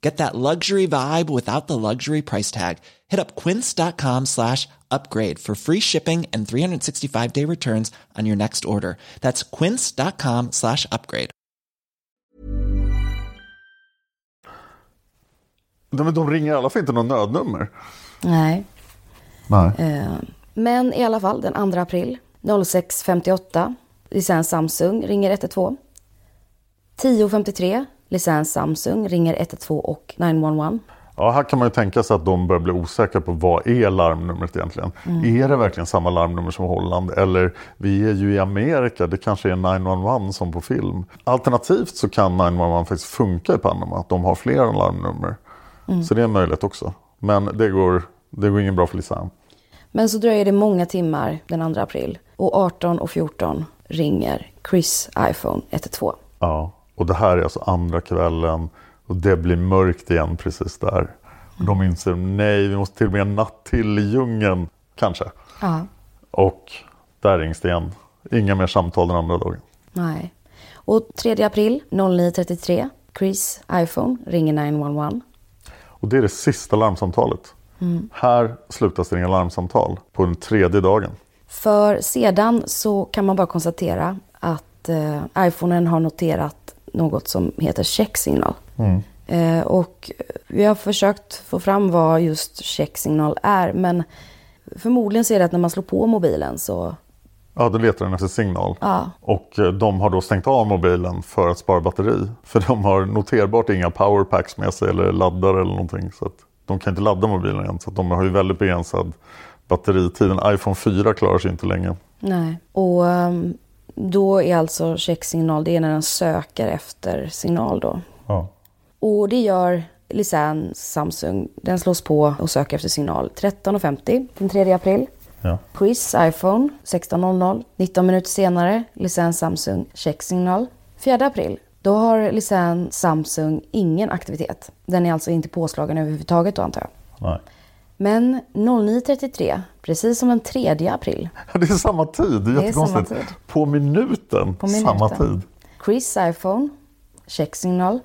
Get that luxury vibe without the luxury price tag. Hit up quince.com/upgrade for free shipping and 365-day returns on your next order. That's quince.com/upgrade. De ringer i alla fall inte någon nödnummer. Nej. Men i alla fall den 2 april 06:58 Lisannes Samsung ringer 112. 10:53 Lisannes Samsung ringer 112 och 911. Ja, här kan man ju tänka sig att de börjar bli osäkra på vad är larmnumret egentligen. Mm. Är det verkligen samma larmnummer som Holland? Eller vi är ju i Amerika, det kanske är 911 som på film. Alternativt så kan 911 faktiskt funka i Panama, att de har fler larmnummer. Mm. Så det är en möjlighet också. Men det går ingen bra för Lisanne. Men så dröjer det många timmar den 2 april. Och 18:14 ringer Kris iPhone 112. Ja, och det här är alltså andra kvällen. Och det blir mörkt igen precis där. Och de inser, nej vi måste till och med en natt till i djungeln. Kanske. Ja. Och där rings det igen. Inga mer samtal den andra dagen. Nej. Och 3 april 09:33. Kris iPhone ringer 911. Och det är det sista larmsamtalet. Mm. Här slutas det ringa larmsamtal på den 3:e dagen. För sedan så kan man bara konstatera att iPhonen har noterat något som heter checksignal. Mm. Och vi har försökt få fram vad just checksignal är, men förmodligen ser det att när man slår på mobilen så... Ja, då letar den efter signal. Ja. Och de har då stängt av mobilen för att spara batteri. För de har noterbart inga powerpacks med sig eller laddare eller någonting. Så att de kan inte ladda mobilen än, så att de har ju väldigt begränsad batteritiden. iPhone 4 klarar sig inte länge. Nej, och... Då är alltså checksignal, det är när den söker efter signal då. Ja. Och det gör Lisanne Samsung, den slås på och söker efter signal 13:50 den 3 april. Ja. Kris iPhone 16:00, 19 minuter senare Lisanne Samsung checksignal. 4 april, då har Lisanne Samsung ingen aktivitet. Den är alltså inte påslagen överhuvudtaget då antar jag. Nej. Men 09:33, precis som den 3 april. Det är samma tid, det är jättekonstigt. På minuten, samma tid. Kris iPhone, checksignal.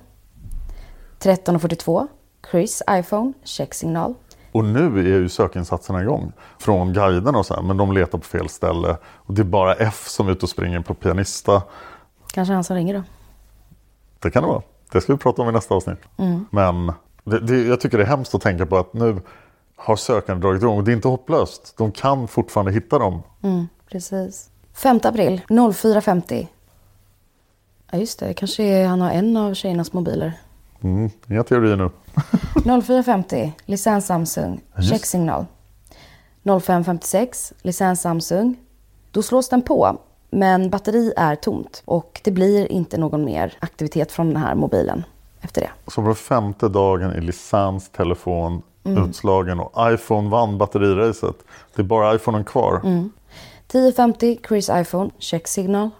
13:42, Kris iPhone, checksignal. Och nu är ju sökinsatserna igång från guiden och så här, men de letar på fel ställe. Och det är bara F som är ute och springer på Pianista. Kanske han som ringer då. Det kan det vara. Det ska vi prata om i nästa avsnitt. Mm. Men jag tycker det är hemskt att tänka på att nu... har sökande dragit igång och det är inte hopplöst. De kan fortfarande hitta dem. Mm, precis. 5 april, 04:50. Ja just det, kanske han har en av tjejernas mobiler. Mm, inga teorier nu. 04:50, Lisanne Samsung, checksignal. 05:56, Lisanne Samsung. Då slås den på, men batteri är tomt. Och det blir inte någon mer aktivitet från den här mobilen efter det. Så på den 5:e dagen är Lisannes telefon... Mm. utslagen och iPhone vann batteriracet. Det är bara iPhonen kvar. Mm. 10:50 Kris iPhone checksignal.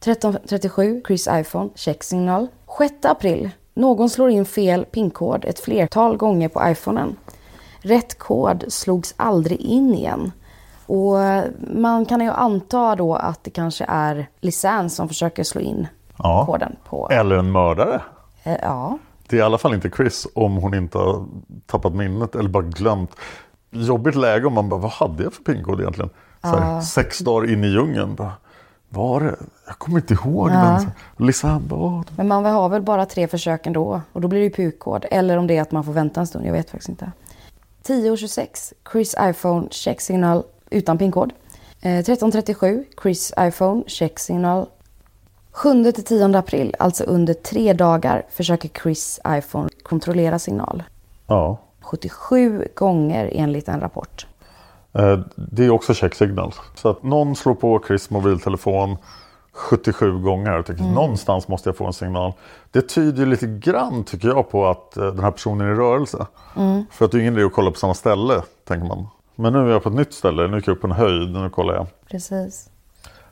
13:37 Kris iPhone checksignal. 6 april. Någon slår in fel PIN-kod ett flertal gånger på iPhonen. Rätt kod slogs aldrig in igen. Och man kan ju anta då att det kanske är Lisanne som försöker slå in koden på. Eller en mördare. Ja. Det är i alla fall inte Kris om hon inte har tappat minnet eller bara glömt. Jobbigt läge om man bara, vad hade jag för pinkod egentligen? Såhär, 6 dagar in i djungeln. Bara, var det? Jag kommer inte ihåg. Men, Lisanne bara, men man har väl bara 3 försök ändå. Och då blir det ju PUK-kod. Eller om det är att man får vänta en stund, jag vet faktiskt inte. 10:26, Kris iPhone checksignal utan pinkod. 13:37, Kris iPhone checksignal. 7 till 10 april, alltså under 3 dagar, försöker Kris iPhone kontrollera signal. Ja. 77 gånger enligt en rapport. Det är också checksignal. Så att någon slår på Kris mobiltelefon 77 gånger. Jag tycker, någonstans måste jag få en signal. Det tyder lite grann tycker jag på att den här personen är i rörelse. Mm. För att det är ingen idé att kolla på samma ställe, tänker man. Men nu är jag på ett nytt ställe, nu är jag på en höjd, nu kollar jag. Precis.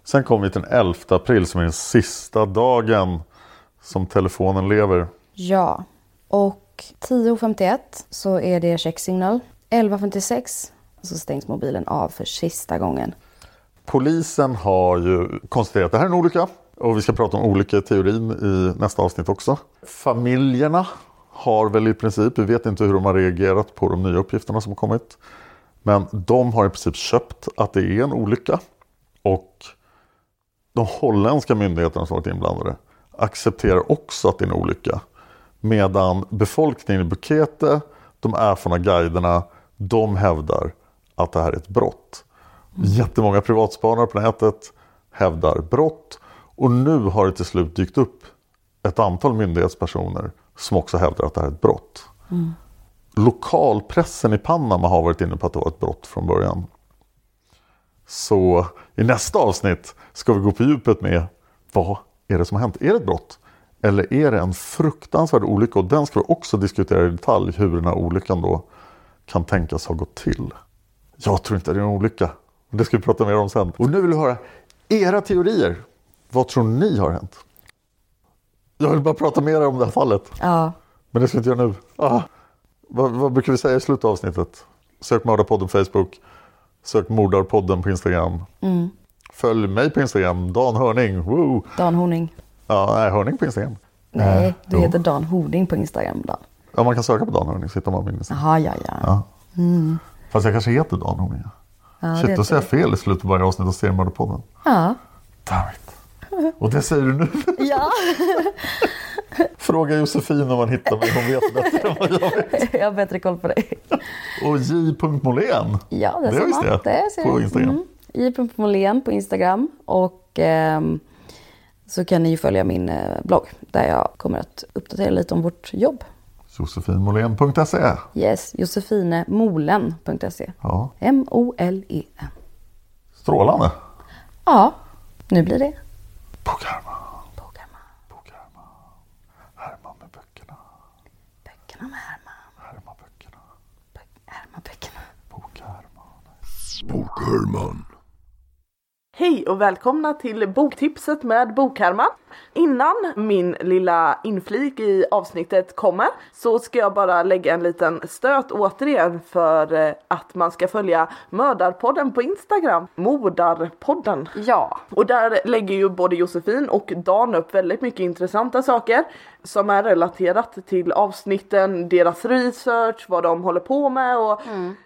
Sen kom vi till den 11 april som är den sista dagen som telefonen lever. Ja, och 10:51 så är det checksignal. 11:56 så stängs mobilen av för sista gången. Polisen har ju konstaterat att det här är en olycka. Och vi ska prata om olyckor i teorin i nästa avsnitt också. Familjerna har väl i princip, vi vet inte hur de har reagerat på de nya uppgifterna som har kommit. Men de har i princip köpt att det är en olycka. Och de holländska myndigheterna som varit inblandade accepterar också att det är en olycka. Medan befolkningen i Boquete, de erfarna guiderna, de hävdar att det här är ett brott. Jättemånga privatspanare på nätet hävdar brott. Och nu har det till slut dykt upp ett antal myndighetspersoner som också hävdar att det här är ett brott. Mm. lokalpressen i Panama har varit inne på att det var ett brott från början. Så i nästa avsnitt ska vi gå på djupet med vad är det som har hänt? Är det ett brott? Eller är det en fruktansvärd olycka? Och den ska vi också diskutera i detalj hur den här olyckan då kan tänkas ha gått till. Jag tror inte det är en olycka. Det ska vi prata mer om sen. Och nu vill vi höra era teorier. Vad tror ni har hänt? Jag vill bara prata mer om det här fallet. Ja. Men det ska vi inte göra nu. Ah. Vad brukar vi säga i slutet av avsnittet? Sök Mördarpodden på Facebook. Sök Mördarpodden på Instagram. Mm. Följ mig på Instagram. Dan Hörning. Woo. Dan Hörning. Ja, nej, Hörning på Instagram. Nej, du heter Dan Hörning på Instagram. Dan. Ja, man kan söka på Dan Hörning. Sitta man på Instagram. Jaha, ja. Mm. Fast jag kanske heter Dan Hörning. Ja, shit, då säger jag fel i slutet av varje avsnitt och ser Mördarpodden. Ja. Damn it. Och det säger du nu? Ja. Fråga Josefin om man hittar mig. Hon vet bättre än vad jag vet. Jag har bättre koll på dig. Och j.molén. Ja, det ser man. Det ser på Instagram. Mm. j.molén på Instagram. Och så kan ni ju följa min blogg. Där jag kommer att uppdatera lite om vårt jobb. josefinmolen.se. Yes, josefinmolen.se. Ja. M-O-L-E-N. Strålande. Ja, nu blir det. På karma. Härma med böckerna. Böckerna med Härma. Härma böckerna. Härma böckerna. Bokhärman. Hej och välkomna till boktipset med Bokhärman. Innan min lilla inflik i avsnittet kommer så ska jag bara lägga en liten stöt återigen för att man ska följa Mördarpodden på Instagram. Mördarpodden. Ja. Och där lägger ju både Josefin och Dan upp väldigt mycket intressanta saker som är relaterat till avsnitten, deras research, vad de håller på med och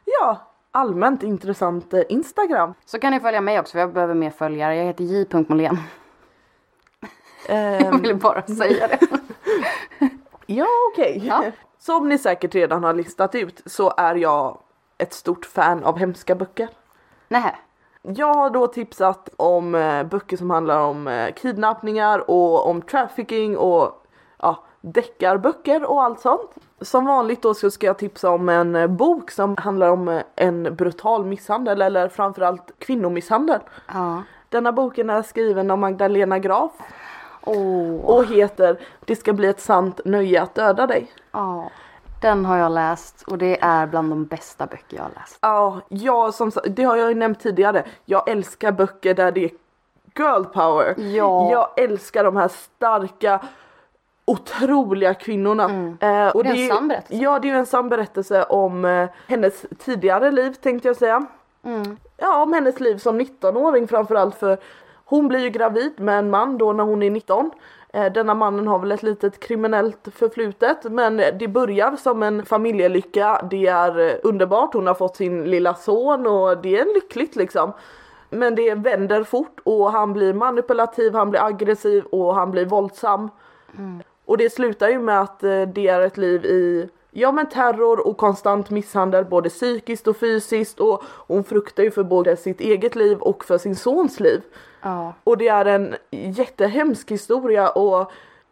ja... allmänt intressant Instagram. Så kan ni följa mig också, för jag behöver mer följare. Jag heter j.molén. Jag ville bara säga det. Ja, okej. Okay. Ja. Som ni säkert redan har listat ut så är jag ett stort fan av hemska böcker. Nej. Jag har då tipsat om böcker som handlar om kidnappningar och om trafficking och ja, deckarböcker och allt sånt. Som vanligt då så ska jag tipsa om en bok som handlar om en brutal misshandel eller framförallt kvinnomisshandel. Ja. Denna boken är skriven av Magdalena Graf och heter Det ska bli ett sant nöje att döda dig. Ja, den har jag läst och det är bland de bästa böcker jag har läst. Ja, det har jag ju nämnt tidigare. Jag älskar böcker där det är girl power. Ja. Jag älskar de här starka... otroliga kvinnorna. Och det är en sann berättelse. Ja, det är ju en sann berättelse om hennes tidigare liv, tänkte jag säga. Ja, om hennes liv som 19-åring framförallt, för hon blir ju gravid med en man då när hon är 19. Denna mannen har väl ett litet kriminellt förflutet, men det börjar som en familjelycka. Det är underbart, hon har fått sin lilla son och det är lyckligt liksom. Men det vänder fort och han blir manipulativ, han blir aggressiv och han blir våldsam. Och det slutar ju med att det är ett liv i terror och konstant misshandel, både psykiskt och fysiskt, och hon fruktar ju för både sitt eget liv och för sin sons liv. Och det är en jättehemsk historia och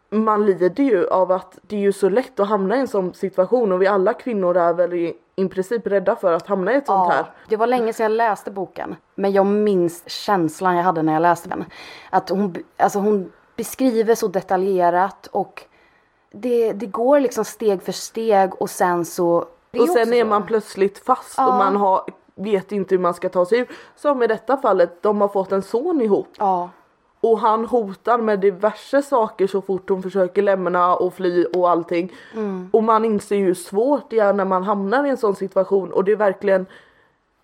man lider ju av att det är ju så lätt att hamna i en sån situation, och vi alla kvinnor är väl i princip rädda för att hamna i ett sånt här. Det var länge sedan jag läste boken, men jag minns känslan jag hade när jag läste den, att hon beskriver så detaljerat och det går liksom steg för steg, och sen så... Och sen är man plötsligt fast och man vet inte hur man ska ta sig ur. Som i detta fallet, de har fått en son ihop. Ja. Och han hotar med diverse saker så fort hon försöker lämna och fly och allting. Och man inser ju hur svårt det är när man hamnar i en sån situation, och det är verkligen...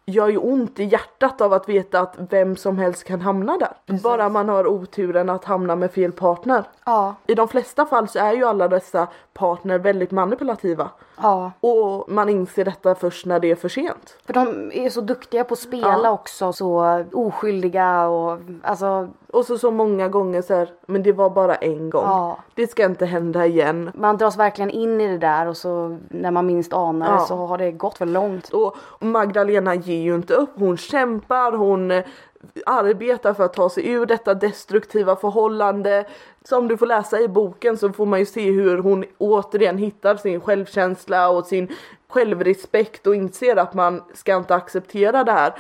gör ju ont i hjärtat av att veta att vem som helst kan hamna där. Precis. Bara man har oturen att hamna med fel partner. Ja. I de flesta fall så är ju alla dessa partner väldigt manipulativa. Ja. Och man inser detta först när det är för sent. För de är så duktiga på att spela också. Så oskyldiga och... alltså... och så många gånger så här, men det var bara en gång. Ja. Det ska inte hända igen. Man dras verkligen in i det där, och så när man minst anar så har det gått för långt. Och Magdalena ger ju inte upp. Hon kämpar, hon arbetar för att ta sig ur detta destruktiva förhållande. Som du får läsa i boken så får man ju se hur hon återigen hittar sin självkänsla och sin självrespekt och inser att man ska inte acceptera det här.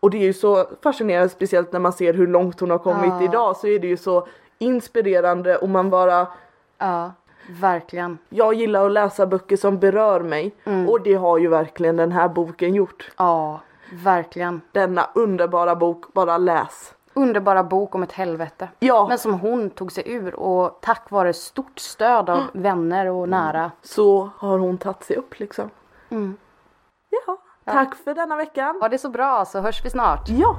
Och det är ju så fascinerande, speciellt när man ser hur långt hon har kommit idag, så är det ju så inspirerande och man bara... Ja, verkligen. Jag gillar att läsa böcker som berör mig och det har ju verkligen den här boken gjort. Ja, verkligen. Denna underbara bok, bara läs. Underbara bok om ett helvete. Ja. Men som hon tog sig ur och tack vare stort stöd av vänner och nära. Så har hon tagit sig upp liksom. Mm. Ja. Tack för denna veckan. Ja, det är så bra, så hörs vi snart. Ja.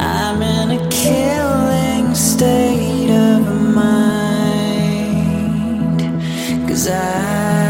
I'm in a killing state of mind 'cause I